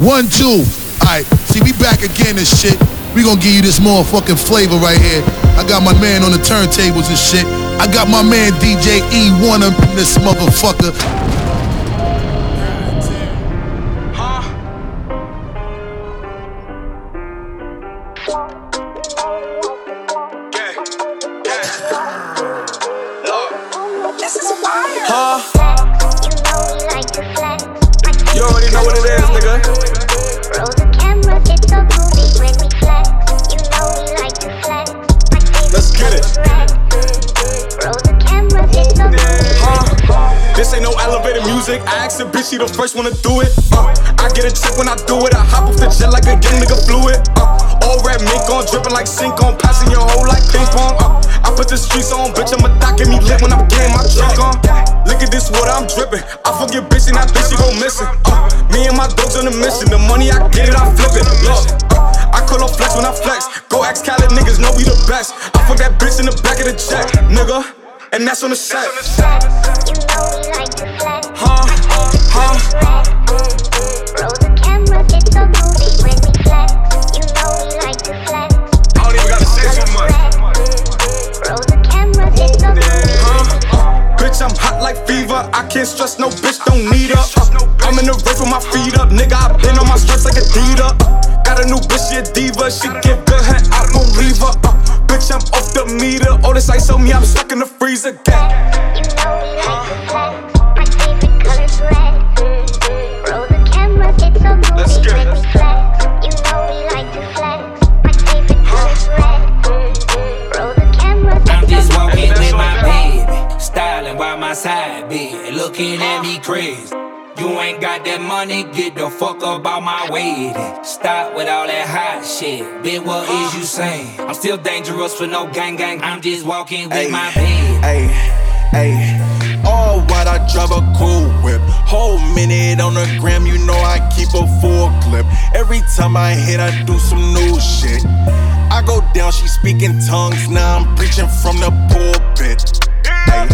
1, 2. Alright, see, we back again and shit. We gonna give you this motherfucking flavor right here. I got my man on the turntables and shit. I got my man DJ E1 up in this motherfucker. You already know what it is, nigga. Roll the cameras, it's a movie when we flex. You know we like to flex. Let's get it. Roll the cameras, it's a movie. This ain't no elevator music. I asked a bitch, she the first one to do it. I get a chip when I do it. I hop off the jet like a young nigga flew it. All red mink on, dripping like sink on, passing your hoe like ping pong. I put the streets on, bitch, I'ma die, get me lit when I'm getting my drink on. Look at this water, I'm dripping. I forget bitch and I think she gon' miss it. Me and my dogs on a mission. The money I get it, I flip it. Look, I call her flex when I flex. Go ask Khaled, niggas know we the best. I fuck that bitch in the back of the jet, nigga, and that's on the set. You know we like to flex. Roll the cameras, it's a movie when we flex. You know we like to flex. I don't even gotta say so much. Roll the cameras, it's a movie. Bitch, I'm hot like fever. I can't stress no bitch, don't need her. I'm in the race with my feet up, nigga. I been on my stress like a Dita. Got a new bitch, she a diva. She get good, head, I don't leave her. Bitch, I'm off the meter. All this ice on me, I'm stuck in the freezer. Gang. You know we like to flex. My favorite color's red. Roll the cameras, it's a movie. Let's get it. You know we like to flex. My favorite color's red. Roll the cameras, I'm just walking with my baby, styling while my side bitch looking at me crazy. You ain't got that money, get the fuck up out my way. Stop with all that hot shit, bitch, what is you saying? I'm still dangerous for no gang gang, I'm just walking with my pen. All white, I drive a Cool Whip. Whole minute on the gram, you know I keep a full clip. Every time I hit, I do some new shit. I go down, she speaking tongues, now I'm preaching from the pulpit. I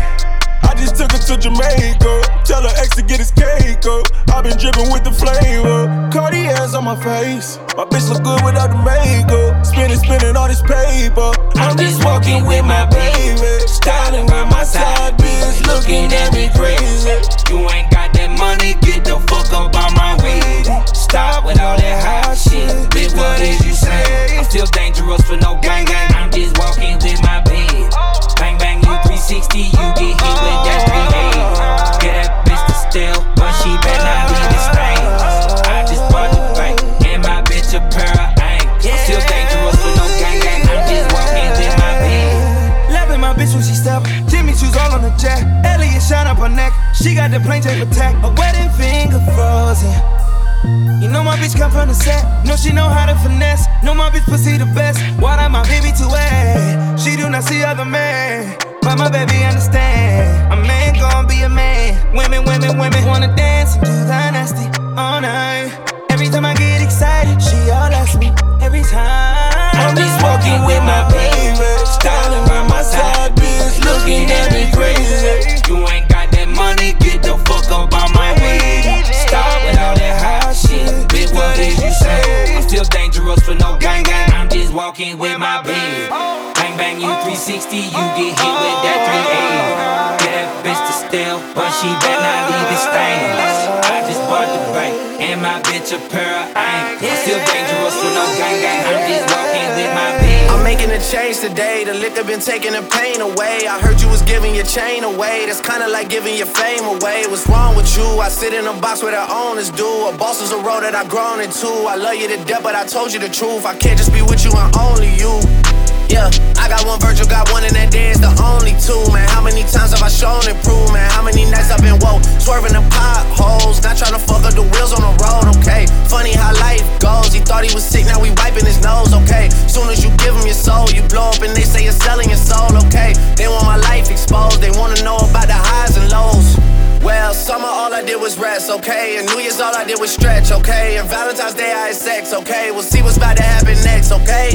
just took her to Jamaica. Tell her ex to get his cake up. I've been dripping with the flavor. Cartier's on my face. My bitch look good without the makeup. Spinning all this paper. I'm just walking with my baby, styling by my side bitch, looking at me crazy. You ain't got that money, get the fuck up out my way. Stop with all that hot shit, bitch, what is you saying? I'm still dangerous for no gang gang. I'm just walking with my baby. Bang bang, you 360, you get hit with that 380. Get that bitch to steal, but she better not leave the stains. I just bought the bank and my bitch a pair of anks. I'm still dangerous with no gang gang. I'm just walking with my bitch. Loving my bitch when she step. Jimmy shoes all on the jack. Elliot shot up her neck. She got the plain tape attack. A wedding finger frozen. You know my bitch come from the set. Know she know how to finesse. Know my bitch pussy the best. Why that my baby too wet? She do not see other men. But my baby understand. A man gon' be a man. Women wanna dance and do the nasty all night. Every time I get excited, she all asks me. Every time I'm just walking with my baby, styling by my side bitch, looking at me crazy. You ain't got that money, get the fuck up out my way. Stop with all that hot shit, bitch, what is you saying? I'm still dangerous for no gang gang. I'm just walking with my baby. Bang, you 360, you get hit with that 380. Get that bitch to steal, but she better not leave the stains. I just bought the bank, and my bitch a pair of anks. Still dangerous with no gang gang, I'm just walking with my bitch. I'm making a change today, the liquor been taking the pain away. I heard you was giving your chain away, that's kinda like giving your fame away. What's wrong with you? I sit in a box where the owners do. A boss is a role that I've grown into. I love you to death, but I told you the truth. I can't just be with you and only you. Yeah, I got one Virgil, got one in that dance, the only two, man. How many times have I shown and proved, man? How many nights I've been woke, swerving the potholes, not trying to fuck up the wheels on the road, okay? Funny how life goes, he thought he was sick, now we wiping his nose, okay? Soon as you give him your soul, you blow up and they say you're selling your soul, okay? They want my life exposed, they wanna know about the highs and lows. Well, summer all I did was rest, okay? And New Year's all I did was stretch, okay? And Valentine's Day I had sex, okay? We'll see what's about to happen next, okay?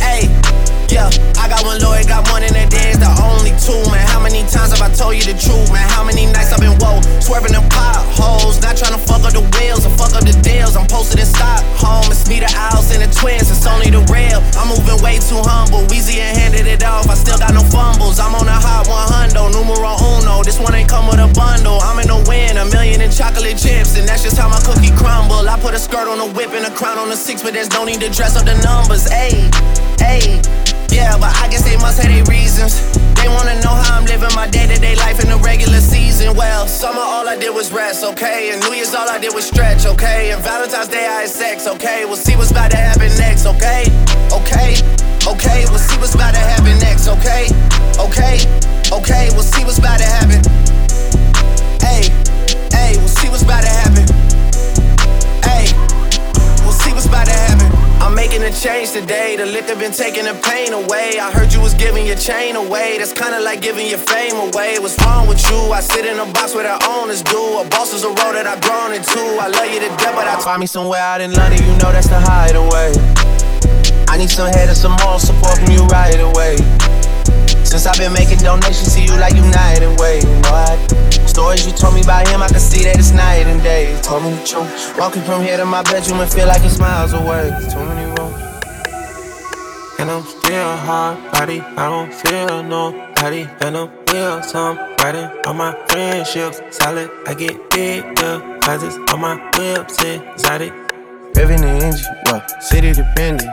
Hey, yeah, I got one lawyer, got one in that day. It's the only two, man. How many times have I told you the truth, man? How many nights I've been woke, swerving in potholes, not trying to fuck up the wheels or fuck up the deals. I'm posted in Stockholm. It's me, the owls, and the twins. It's only the real. I'm moving way too humble. Weezy and handed it off. I still got no fumbles. I'm on a hot 100, numero uno. This one ain't come with a bundle. I'm in the win, $1 million in chocolate chips, and that's just how my cookie crumble. I put a skirt on a whip and a crown on a six, but there's no need to dress up the numbers. Ayy, ayy. Yeah, but I guess they must have their reasons. They wanna know how I'm living my day-to-day life in the regular season. Well, summer all I did was rest, okay? And New Year's all I did was stretch, okay? And Valentine's Day I had sex, okay? We'll see what's about to happen next, okay? Okay, okay, we'll see what's about to happen next, okay? Okay, okay, we'll see what's about to happen. Hey, hey, we'll see what's about to happen. Hey, we'll see what's about to happen. I'm making a change today. The liquor been taking the pain away. I heard you was giving your chain away. That's kinda like giving your fame away. What's wrong with you? I sit in a box where the owners do. A boss is a role that I've grown into. I love you to death, but I find me somewhere out in London. You know that's the hideaway. I need some head and some more support from you right away. Since I've been making donations to you like United Way, you know stories you told me about him, I can see that it's night and day. You told me the truth. Walking from here to my bedroom and feel like it's miles away. Too many rooms. And I'm still hard body, I don't feel nobody. And I'm real somebody on my friendships. Solid, I get big deposits on my whips, exotic. Revving the engine, yeah, city dependent.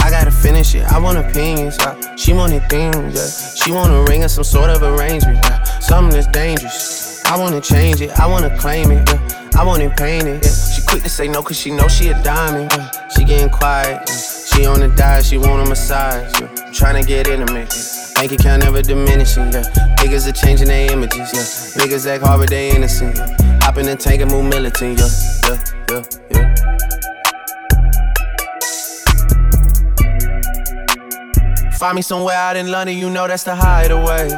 I gotta finish it, I want opinions, yeah. She wanted things, yeah. She want a ring or some sort of arrangement, yeah. Something that's dangerous, I wanna change it, I wanna claim it, yeah. I want it painted, yeah. She quick to say no cause she know she a diamond, yeah. She getting quiet, yeah. She on the diet, she want a massage, yeah. I'm tryna get intimate, yeah. Bank account never diminishing, yeah. Niggas are changing their images, yeah. Niggas act hard but they innocent, yeah. Hop in the tank and move militant, yeah, yeah, yeah, yeah. Find me somewhere out in London, you know that's the hideaway.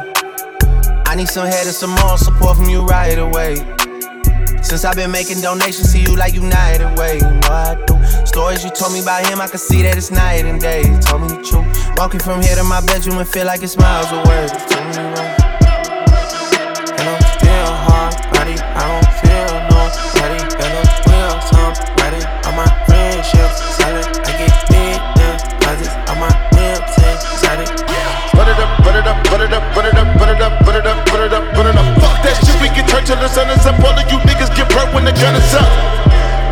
I need some head and some more support from you right away. Since I've been making donations to you like United Way, you know I do. Stories you told me about him, I can see that it's night and day. You told me the truth. Walking from here to my bedroom and feel like it's miles away. And I'm still hard body, I don't feel nobody. And I'm real somebody on my friendship. Solid, I get big deposits on my. Put it up, put it up, put it up, put it up, put it up, put it up. Fuck that shit, we can turn till the sun is up. All of you niggas get burnt when the gun is up.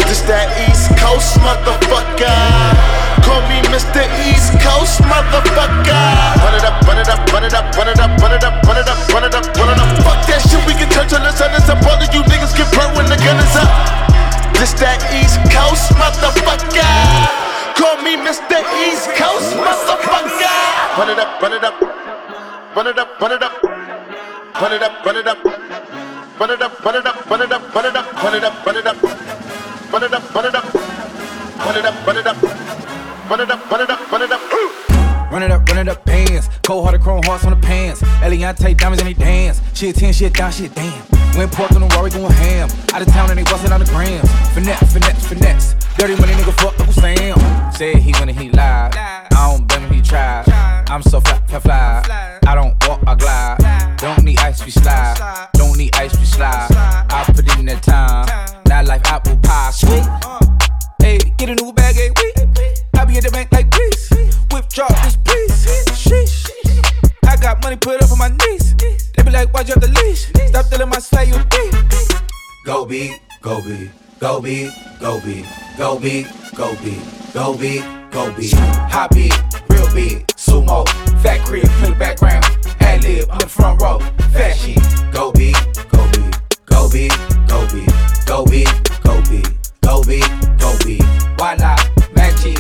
This that East Coast motherfucker. Call me Mr. East Coast motherfucker. Put it up, put it up, put it up, put it up, put it up, put it up, put it up, put it up. Fuck that shit, we can turn till the sun is up. All of you niggas get burnt when the gun is up. This that East Coast motherfucker. Call me Mr. East Coast motherfucker. Put it up, put it up. Run it up, run it up, run it up, run it up, run it up, run it up, run it up, run it up, run it up, run it up, run it up, run it up, run it up, run it up, run it up, run it up, run it up. Run it up, bands. Cold-hearted, chrome hearts on the pants. Eliante diamonds and they dance. She a 10, she a dime, she a damn. Went pork on the Rory, going ham. Out of town and they bustin' on the grams. Finesse, finesse, finesse. Dirty money nigga fuck Uncle Sam. Said he when he lied. I don't blame him, he tried. I'm so fly, fly, fly. I don't walk, I glide. Don't need ice, we slide. Don't need ice, we slide. I put in that time. Not like apple pie, sweet. Hey, get a new bag, hey, week. I be at the bank like this. Withdraw this piece. Sheesh. I got money put up on my knees. They be like, why'd you have the leash? Stop telling my slave you be. Go be, go be, go be, go be, go be, go be, go be, go be. High beat, real beat, sumo, fat crib, in the background, ad lib, I'm in the front row, fat sheet. Go be, go be, go be, go be, go be, go be, go be, go be. Why not? Matchy.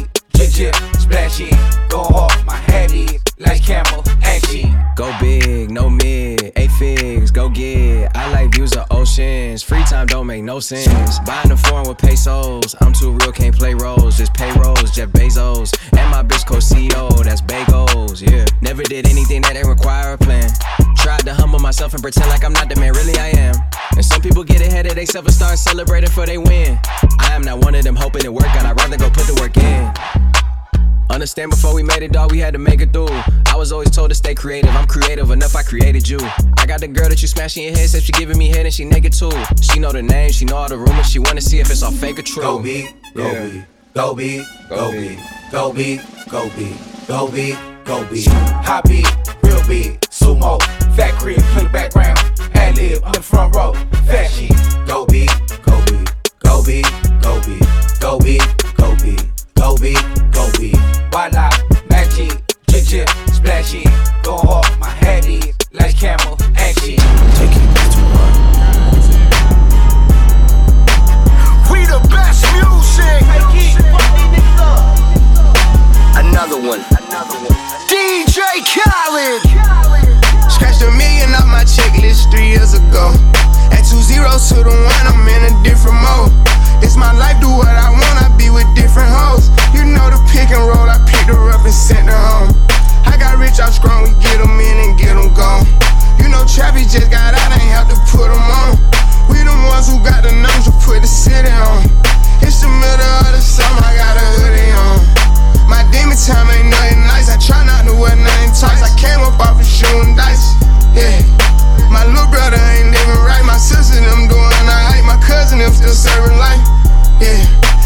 Chip, splashy, go off my heady, like camel, ashy. Go big, no mid, 8 figs, go get. I like views of oceans, free time don't make no sense. Buying a foreign with pesos, I'm too real, can't play roles. Just pay rolls, Jeff Bezos, and my bitch co-CEO, that's bagels. myself and pretend like I'm not the man, really I am. And some people get ahead of themselves and start celebrating for they win. I am not one of them hoping it work out, I'd rather go put the work in. Understand before we made it, dog, we had to make it through. I was always told to stay creative, I'm creative enough, I created you. I got the girl that you smashing your head, said she giving me head and she naked too. She know the name, she know all the rumors, she wanna see if it's all fake or true. Go be, go be, go be, go be, go be, go be, go be, go be, hot beat, real beat, sumo, fat crib, flip background, ad lib, on the front row, fat sheet, go be, go be, go be, go be, go be, go be, go be, go be, voila, matchy, chip, splashy, go off my head is like camel, action, take it back to one. We the best music. Another one. DJ Khaled. Scratched a million off my checklist 3 years ago. At 2 zeros to the one, I'm in a different mode. It's my life, do what I want, I be with different hoes. You know the pick and roll, I picked her up and sent her home. I got rich, I'm strong, we get them in and get them gone. You know Trappy just got out, ain't have to put them on. We the ones who got the numbers to put the city on. It's the middle of the summer, I got a hoodie on. My demon time ain't nothing nice. I try not to wear nothing tight. I came up off of shooting dice. Yeah, my little brother ain't even right. My sister them doing alright. My cousin them still serving life. Yeah,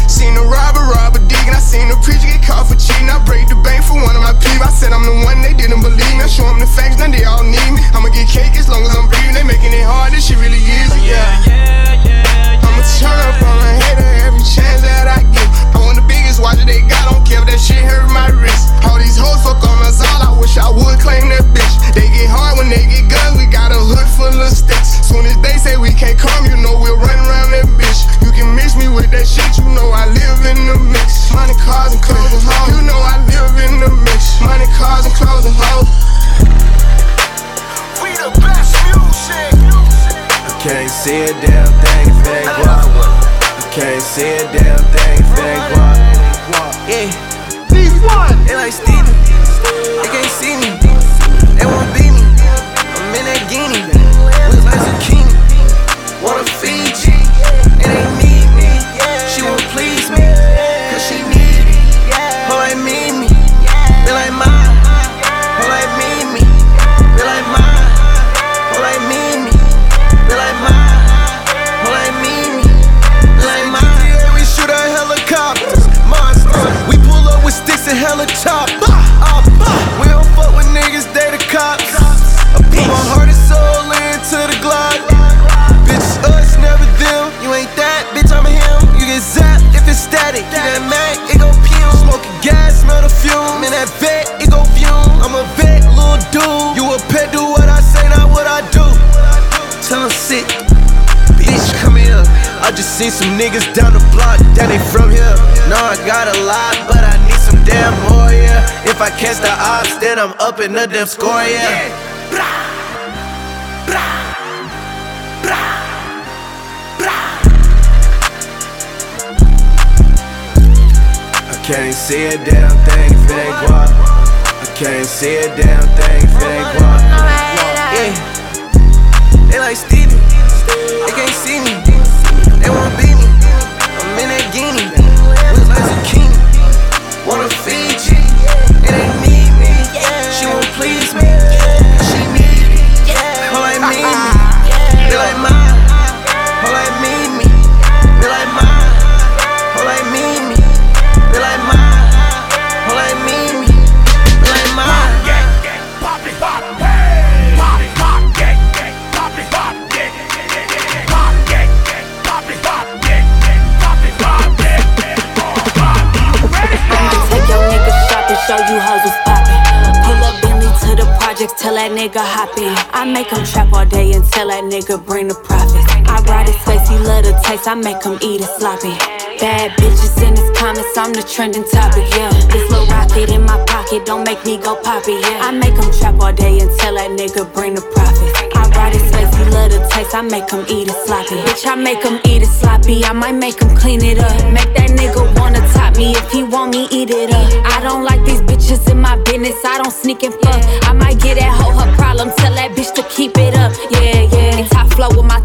seen the robber rob a dig, and I seen the preacher get caught for cheating. I break the bank for one of my peeps. I said I'm the one they didn't believe me. I show them the facts, now they all need me. I'ma get cake as long as I'm breathing. They making it hard. This shit really easy. Yeah. I'ma turn up on a hater every chance that I get. I want the biggest watcher they got. Don't care if that shit hurt my wrist. All these hoes fuck on us all. I wish I would claim that bitch. They get hard when they get guns. We got a hood full of sticks. Soon as they say we can't come, you know we'll run around that bitch. You can miss me with that shit. You know I live in the mix. Money, cars, and clothes and hoes. You know I live in the mix. Money, cars, and clothes and hoes. We the best music. I can't see a damn thing if they ain't walk. Can't see a damn thing if they ain't walk. Yeah, D1. They like Stevie. They can't see me. They won't beat me. I'm in that Guinea. With my zucchini. Wanna feed you. It ain't need me. She won't please me. Cause she need me. Her like me. They like mine. Her like me. They like mine. Her like me. They like mine. Her like me. Shoot a helicopter, monster. We pull up with sticks and hella chop. We don't fuck with niggas, they the cops. I put my heart and soul into the Glock. Bitch, us, never them. You ain't that, bitch, I'm him. You get zapped if it's static. Get that Mac, it gon' peel. Smoking gas, smell the fume. In that vet, it gon' fume. I'm a vet, little dude. You a pet, do what I say, not what I do. Tell him sick. Bitch, come here. I just seen some niggas down the block that ain't from here. No, I got a lot, but I need some damn more, yeah. If I catch the ops, then I'm up in the damn score, yeah. I can't see a damn thing if it ain't guap. I can't see a damn thing if it ain't guap. Yeah. They like Stevie. They can't see me, they won't beat me. I'm in that Guinea, with my zucchini. Wanna feed you, it ain't need me. She won't please me, she need me. Her like me, they like mine. Her like me, they like mine. Her like me, they like mine. Her like me, they like mine. Pop it, pop it, pop it, pop it, pop it, pop it. Show you hoes what's poppin'. Pull up Bentley to the projects, tell that nigga hop in. I make him trap all day and tell that nigga bring the profits. I ride his face, he love the taste, I make him eat it sloppy. Bad bitches in his comments, I'm the trending topic, yeah. This little rocket in my pocket, don't make me go pop it, yeah. I make him trap all day and tell that nigga bring the profits. I ride his face, he love the taste, I make him eat it sloppy. Bitch, I make him eat it sloppy, I might make him clean it up. Make that nigga wanna top me, if he want me, eat it up. I don't like these bitches in my business, I don't sneak and fuck. I might get that hoe her problem, tell that bitch to keep it up.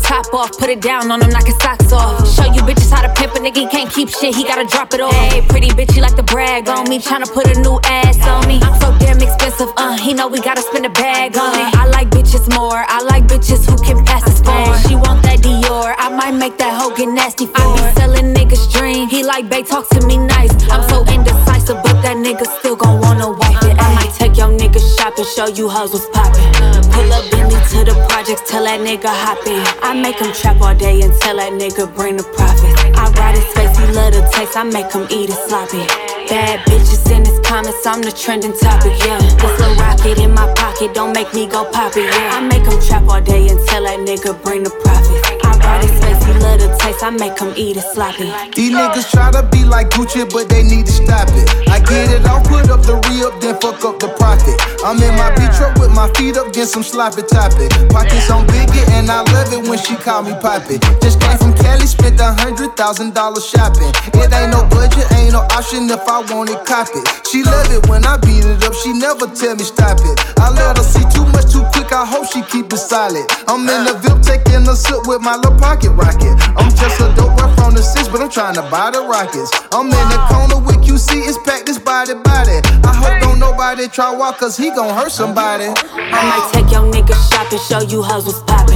top off, put it down on him, knock his socks off. Show you bitches how to pimp a nigga, he can't keep shit, he gotta drop it off. Hey, pretty bitch, he like to brag on me, tryna put a new ass on me. I'm so damn expensive, he know we gotta spend a bag on it. I like bitches more, I like bitches who can pass the score. She want that Dior, I might make that hoe get nasty for. I be selling niggas dream, he like, babe, talk to me nice. I'm so indecisive, but that nigga still gon' wanna wipe it. I might take your nigga shopping, show you hoes what's poppin'. Pull up in me to the projects, tell that nigga hop in. I make him trap all day and tell that nigga bring the profits. I ride his face, he love the taste, I make him eat it sloppy. Bad bitches in his comments, I'm the trending topic, yeah. This a rocket in my pocket, don't make me go pop it, yeah. I make him trap all day and tell that nigga bring the profits. I ride his face, he love the taste, I make him eat it sloppy. These niggas try to be like Gucci, but they need to stop it. I get it, I'll put up the re-up, then fuck up the profit. I'm in my beach truck with my feet up, get some sloppy topic. Pockets on bigger, and I love it when she call me poppin'. Just came from Cali, spent $100,000 shopping. It ain't no budget, ain't no option if I want it, cop it. She love it when I beat it up, she never tell me stop it. I let her see too much too quick, I hope she keep it solid. I'm in the VIP taking a sip with my little pocket rocket. I'm just a dope rep on the 6, but I'm tryna buy the rockets. I'm in the corner with QC, it's packed, this body. I hope don't nobody try walk, cause he gon' hurt somebody. I might take your nigga shopping, show you hoes what's poppin'.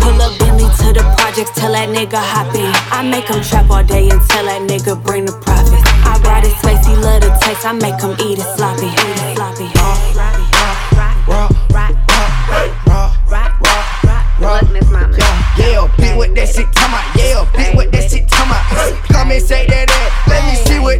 Pull up Bentley to the projects, tell that nigga hop in. I make him trap all day and tell that nigga bring the profits. I ride his face, he love the taste, I make him eat it sloppy. Look, Miss Mama. Yeah, pick what that shit come out. Yeah, pick what that shit come out. Come and shake that ass. Let me see what.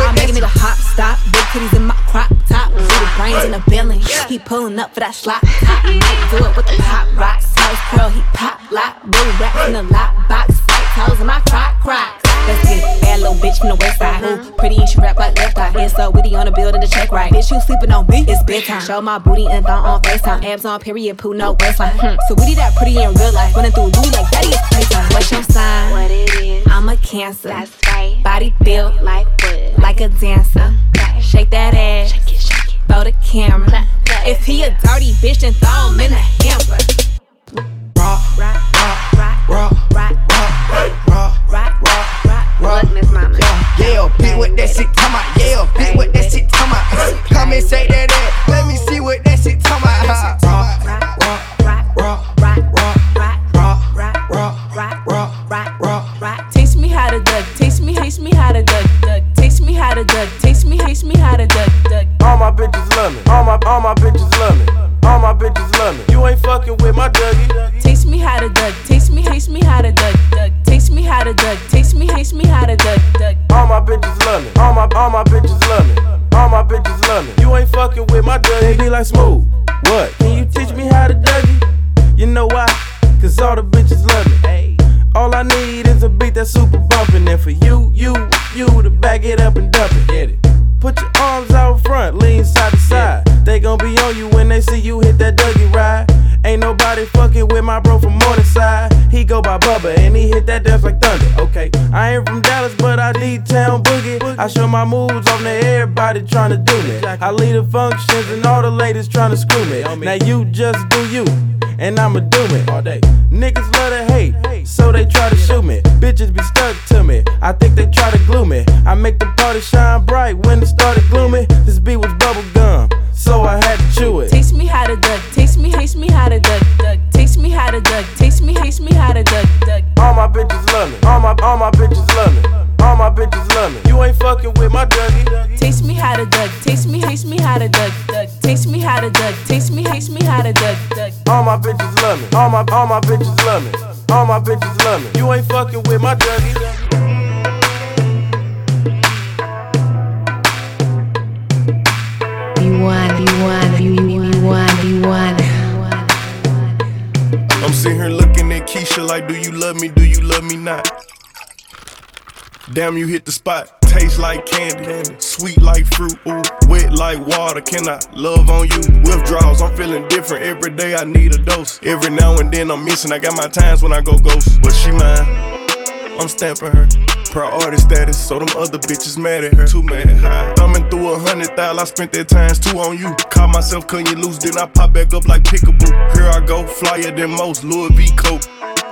I'm making it a hop, stop. Big titties in my crop top. Little brains in the building. He pulling up for that slot. He might do it with the pop rocks. House curl, he pop lock. Blue racks in the lock box. White toes in my crock crock. That's it, bad little bitch from the west side. Ooh, pretty and she rap like left eye. It's so witty on the building to check right. Bitch, you sleeping on me, it's bedtime. Show my booty and thong on FaceTime. Abs on period, poo, no waistline. So witty that pretty in real life. Running through Louis like daddy is playtime. What's your sign? What it is? I'm a Cancer. That's right. Body built like wood. Like a dancer. Okay. Shake that ass. Shake it, shake it. Throw the camera. Clap. If he a dirty bitch, then throw him in a hamper. Rock, rock, rock, rock, rock, rock, rock, rock, rock, rock. Look, Miss Mama. Yeah, pick what that shit come out. Yeah, pick what that shit come out. Come and shake that ass. Let me see what that shit come out. Teach me how to duck. Teach me how to duck. Teach me how to duck. Teach me how to duck. All my bitches love me. All my bitches love me. All my bitches love me. You ain't fucking with my Dougie. Teach me how to duck. Teach me how to duck. Teach me how to duck. Teach me how to duck. All my bitches love me. All my bitches love me. All my bitches love me. You ain't fucking with my Dougie. They be like Smooth. What? Can you teach me how to Dougie? You know why? Cause all the bitches love me. All I need is a beat that's super bumpin'. And for you to back it up and dump it. Get it. Put your arms out front, lean side to side. They gon' be on you when they see you hit that Dougie ride. Ain't nobody fucking with my bro from Morningside. He go by Bubba and he hit that dance like thunder. Okay, I ain't from Dallas, but I D-Town boogie. I show my moves on to everybody trying to do me. I lead the functions and all the ladies trying to screw me. Now you just do you, and I'ma do it all day. Niggas love to hate, so they try to shoot me. Bitches be stuck to me, I think they try to glue me. I make the party shine bright when it started gloomy. This beat was bubble gum, so I had to chew it. Teach me how to duck, teach me how to duck, duck. Teach me how to duck, teach me how to duck, duck. All my bitches love me, all my bitches love me. All my bitches love me. You ain't fucking with my Dougie. Teach me how to duck. Teach me how to duck. Teach me how to duck. Teach me how to duck. All my bitches love me. All my bitches love me. All my bitches love me. You ain't fucking with my Dougie. B1. I'm sitting here looking at Keisha like, do you love me? Do you love me not? Damn, you hit the spot. Taste like candy, sweet like fruit, ooh, wet like water. Can I love on you? Withdrawals, I'm feeling different. Every day I need a dose. Every now and then I'm missing. I got my times when I go ghost. But she mine, I'm stamping her. Priority status, so them other bitches mad at her. Too mad, high. Thumbing through 100,000, I spent that times 2 on you. Caught myself cutting you loose, then I pop back up like Pickaboo. Here I go, flyer than most, Louis V. Coke.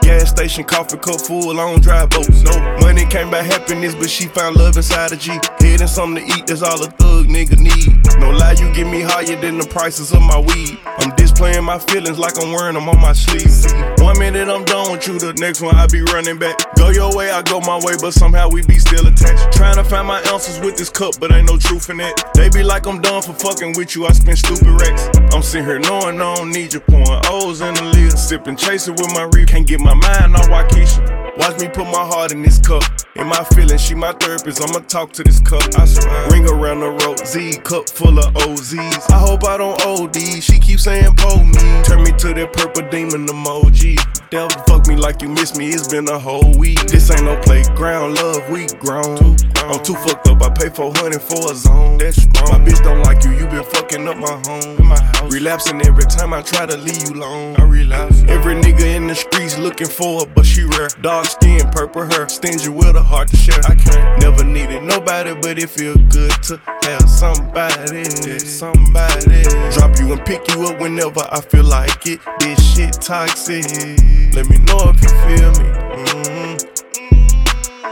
Gas station, coffee cup full, I don't drive boats. No money came by happiness, but she found love inside a G. Head and something to eat, that's all a thug nigga need. No lie, you get me higher than the prices of my weed. I'm displaying my feelings like I'm wearing them on my sleeves. 1 minute I'm done with you, the next one I be running back. Go your way, I go my way, but somehow we be still attached. Trying to find my answers with this cup, but ain't no truth in it. They be like I'm done for fucking with you, I spend stupid racks. I'm sitting here knowing I don't need you, pouring O's in the lid. Sipping, chasing with my reef, can't get my mind on Waukesha. Watch me put my heart in this cup. In my feelings, she my therapist, I'ma talk to this cup. I swear. Ring around the road, Z, cup full of OZs. I hope I don't OD, she keeps saying pull me. Turn me to that purple demon emoji. Devil fuck me like you miss me, it's been a whole week. This ain't no playground, love, we grown. I'm too fucked up, I pay 400 for a zone. That's wrong. My bitch don't like you, you been fucking up my home. In my house. Relapsing every time I try to leave you alone. I relapse. Every nigga in the streets looking for her, but she rare. Dark skin, purple hair, stingy with a heart to share. I can't. Never needed nobody, but it feel good to have somebody. Somebody drop you and pick you up whenever I feel like it. This shit toxic. Let me know if you feel me.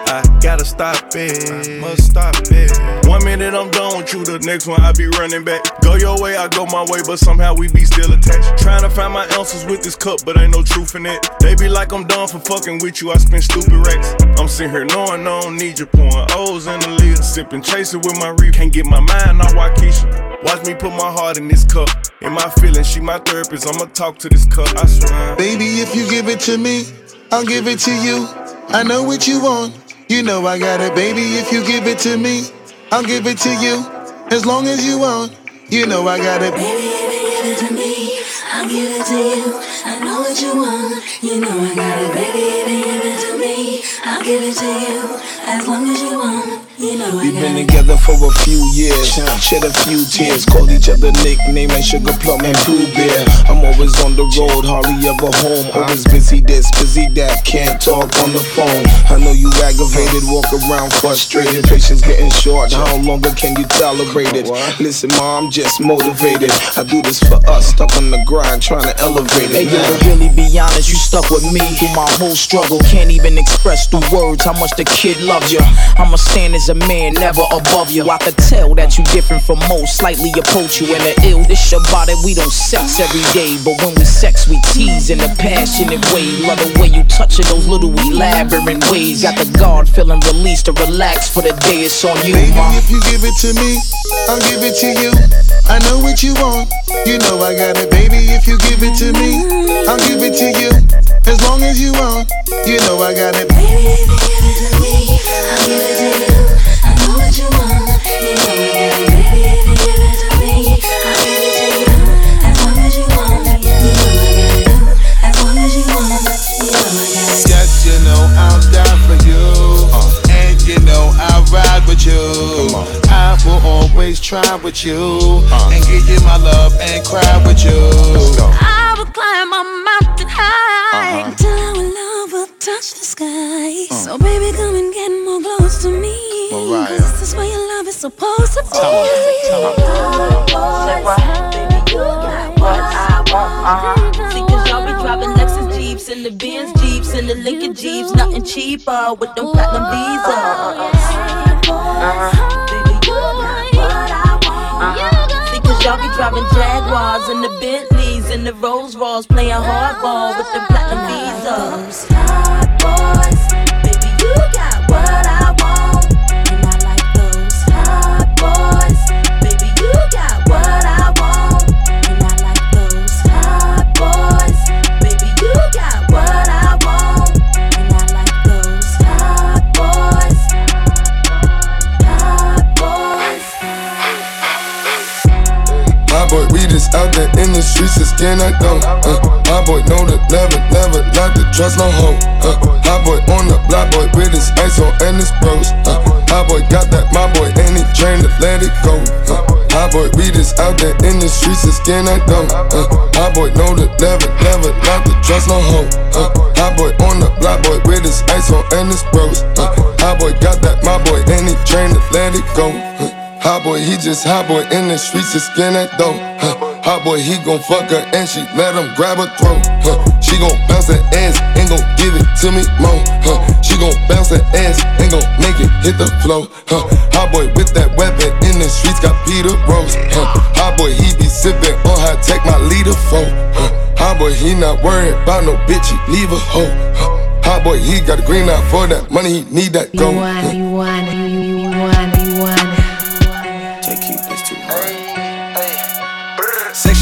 I gotta stop it, I must stop it. 1 minute I'm done with you, the next one I be running back. Go your way, I go my way, but somehow we be still attached. Trying to find my answers with this cup, but ain't no truth in it. They be like I'm done for fucking with you, I spend stupid racks. I'm sitting here knowing I don't need you, pouring O's in the lid. Sipping, chasing with my reef, can't get my mind on Waukesha. Watch me put my heart in this cup. In my feelings, she my therapist, I'ma talk to this cup, I swear. Baby, if you give it to me, I'll give it to you. I know what you want. You know I got it, baby, if you give it to me, I'll give it to you, as long as you want, you know I got it. Baby, if you give it to me, I'll give it to you, I know what you want, you know I got it. Baby, if you give it to me, I'll give it to you, as long as you want, you know I got it. We've been together for a few years, shed a few tears, called each other nickname like Sugar Plum and Blue Bear. I'm always on the road, hardly ever home, always busy this, busy that, can't talk on the phone. I know you aggravated, walk around frustrated, patience getting short, how longer can you tolerate it? Listen ma, I'm just motivated, I do this for us, stuck on the grind, trying to elevate it. Hey yo, to really be honest, you stuck with me through my whole struggle, can't even express through words how much the kid loves you. I'ma stand as a man, never above you. I could tell that you different from most, slightly approach you in the ill. This your body, we don't sex every day, but when we sex, we tease in a passionate way. Love the way you touch it, those little elaborate ways. Got the guard feeling released to relax for the day it's on you, baby, ma. If you give it to me, I'll give it to you. I know what you want, you know I got it. Baby, if you give it to me, I'll give it to you, as long as you want, you know I got it. Baby, if you give it to me, I'll give it to you. I know what you want, you know I got it. Baby, if you give it to me, I'll give it to you, as long as you want, you know I got it. As long as you want, you know I got it. Yes, you know I'll die for you, and you know I'll ride with you. I will always try with you, and give you my love and cry with you. I will climb a mountain high, till our love will touch the sky. So baby, come and get more close to me, Mariah. Cause this is where your love is supposed to be. Say what, baby, you got what I want. See, cause y'all be driving Lexus Jeeps and the Benz Jeeps and the Lincoln Jeeps, nothing cheaper with them platinum Visa. Y'all be driving Jaguars and the Bentleys and the Rolls-Royce, playing hardball with the platinum Visas. Hot boys, baby, you got what I want, and I like those hot boys. Baby, you got what I want, and I like those hot boys. Baby, you got what I want, and I like those hot boys. Hot boys. My boy, we just out there in the streets, it's skin I don't. My boy know that never like to trust no hoe. My boy on the block, boy, with his ice on and his bros. My boy got that, my boy, and he trained to let it go. My boy, we just out there in the streets, it's skin I don't. My boy know that never like to trust no hoe. My boy on the block, boy, with his ice on and his bros. My boy got that, my boy, and he trained to let it go. Hot boy, he just hot boy in the streets, it's skin that dope. Hot boy, he gon' fuck her and she let him grab her throat. She gon' bounce her ass and gon' give it to me more. She gon' bounce her ass and gon' make it hit the flow. Hot boy with that weapon in the streets got Peter Rose. Hot boy, he be sippin' on high tech, my leader foe. Hot boy, he not worried about no bitch, he leave a hoe. Hot boy, he got a green eye for that money, he need that gold.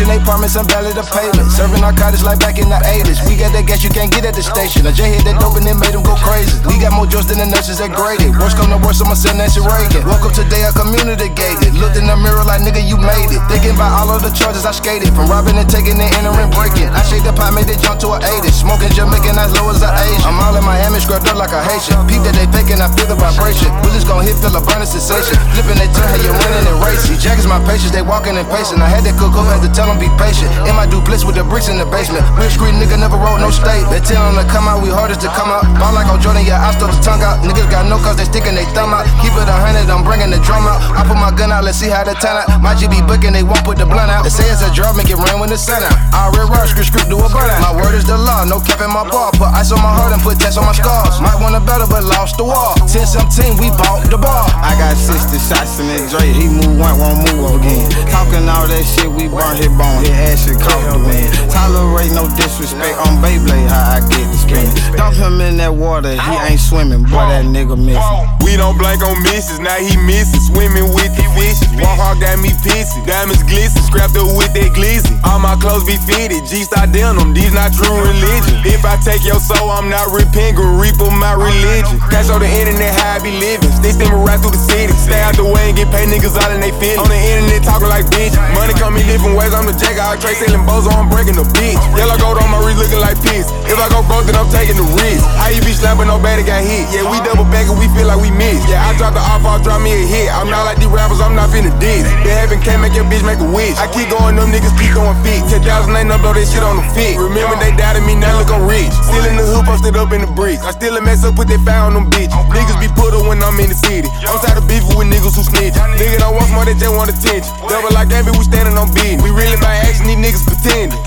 They promise I'm valid to payment. Serving narcotics like back in the 80s. We got that gas you can't get at the station. I just hit that dope and it made them go crazy. We got more drugs than the nurses that graded. Worst come to worst, I'ma send that shit Reagan. Woke up today, I communicated. Looked in the mirror like nigga, you made it. Thinking about all of the charges I skated. From robbing and taking and entering, breaking. I shake the pot, made it jump to an 80. Smoking Jamaican as low as an Asian. I'm all in Miami, scrubbed up like a Haitian. Peep that they faking, I feel the vibration. Bullets gon' hit, feel a burning sensation. Flipping they turn, how you winning and racing. These jackets, my patience, they walking and pacing. I had that cook up, had to tell them be patient. In my duplex with the bricks in the basement. Real street nigga never wrote no state. They tell them to come out, we hardest to come out. Ball like on Jordan, yeah, I stole the tongue out. Niggas got no cause, they sticking they thumb out. Keep it 100, I'm bringing the drum out. I put my gun out, let's see how they turn out. My G be booking, they won't put the blunt out. They say it's a drug, make it rain when the sun out. I real rush, script, do a burnout. My word is the law, no cap in my ball. Put ice on my heart and put tests on my scars. Might want a battle, but lost the wall. 10-17, we bought the ball. I got 60 shots in that Dre. He move one, won't move again. Talking all that shit, we burn his bone. His ass should caught the man. Tolerate no disrespect on Beyblade, how I get the spin. Dump him in that water, he ain't swimming, boy that nigga missing. We don't blank on misses, now he missing. Swimming with the fishes, Warhawk got me pissing. Diamonds glisten, scrapped up with that glizzy. All my clothes be fitted, G-Star denim, these not true religion. If I take your soul, I'm not repenting, reap of my religion. Cash on the internet, how I be living. Stay steaming right through the city. Stay out the way and get paid, niggas out and they feelin'. On the internet, talking like bitches. Money come in different ways, I'm the Jack, I trade selling bozo, I'm breaking the bitch. Yellow gold on my wrist looking like piss. If I go broke, then I'm taking the risk. How you be slapping, nobody got hit. Yeah, we double back and we feel like we missed. Yeah, I dropped the off, I'll drop me a hit. I'm not like these rappers, I'm not finna diss. They haven't can't make your bitch make a wish. I keep going, them niggas keep going fit. 10,000 ain't up, blow that shit on the fit. Remember they died at me, now look I'm rich. Still in the hoop, I'm still up in the bricks. I still a mess up, put that fire on them bitches. Niggas be put up when I'm in the city. I'm tired of beefing with niggas who snitch. Nigga don't want more, they just want attention. Double like that, we standing on beating. We really by action, these niggas pretending.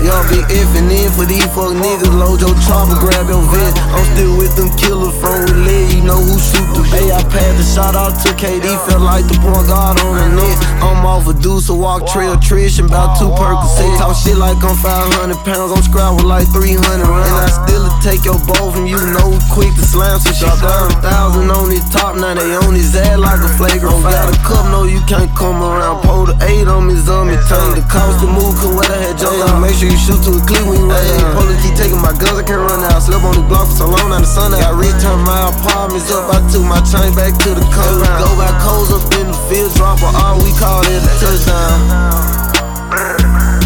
Y'all be iffin' in for these fuck niggas. Load your chopper, grab your vent. I'm still with them killers from the lead. You know who shoot the bay. I passed the shot out to KD. Felt like the point guard on the net. I'm off a deuce, a walk trail, Trish, and bout 2 Percocets. Talk shit like I'm 500 pounds. I'm scrapped with like 300 rounds. And I still take your bowl from you. Know quick to slam some shit. 1,000 on his top. Now they on his ass like a flagrant. Got a cup, no you can't come around. Pull the 8 on me, zombie tongue. The cost to move, cause what I had. Make sure you shoot to a clip when you lay. Police keep taking my guns, I can't run out. Slept on the block for so long, now the sun out. I returned my apartments up, I took my chain back to the coast. Go by codes up in the field, drop a R, we call it a touchdown.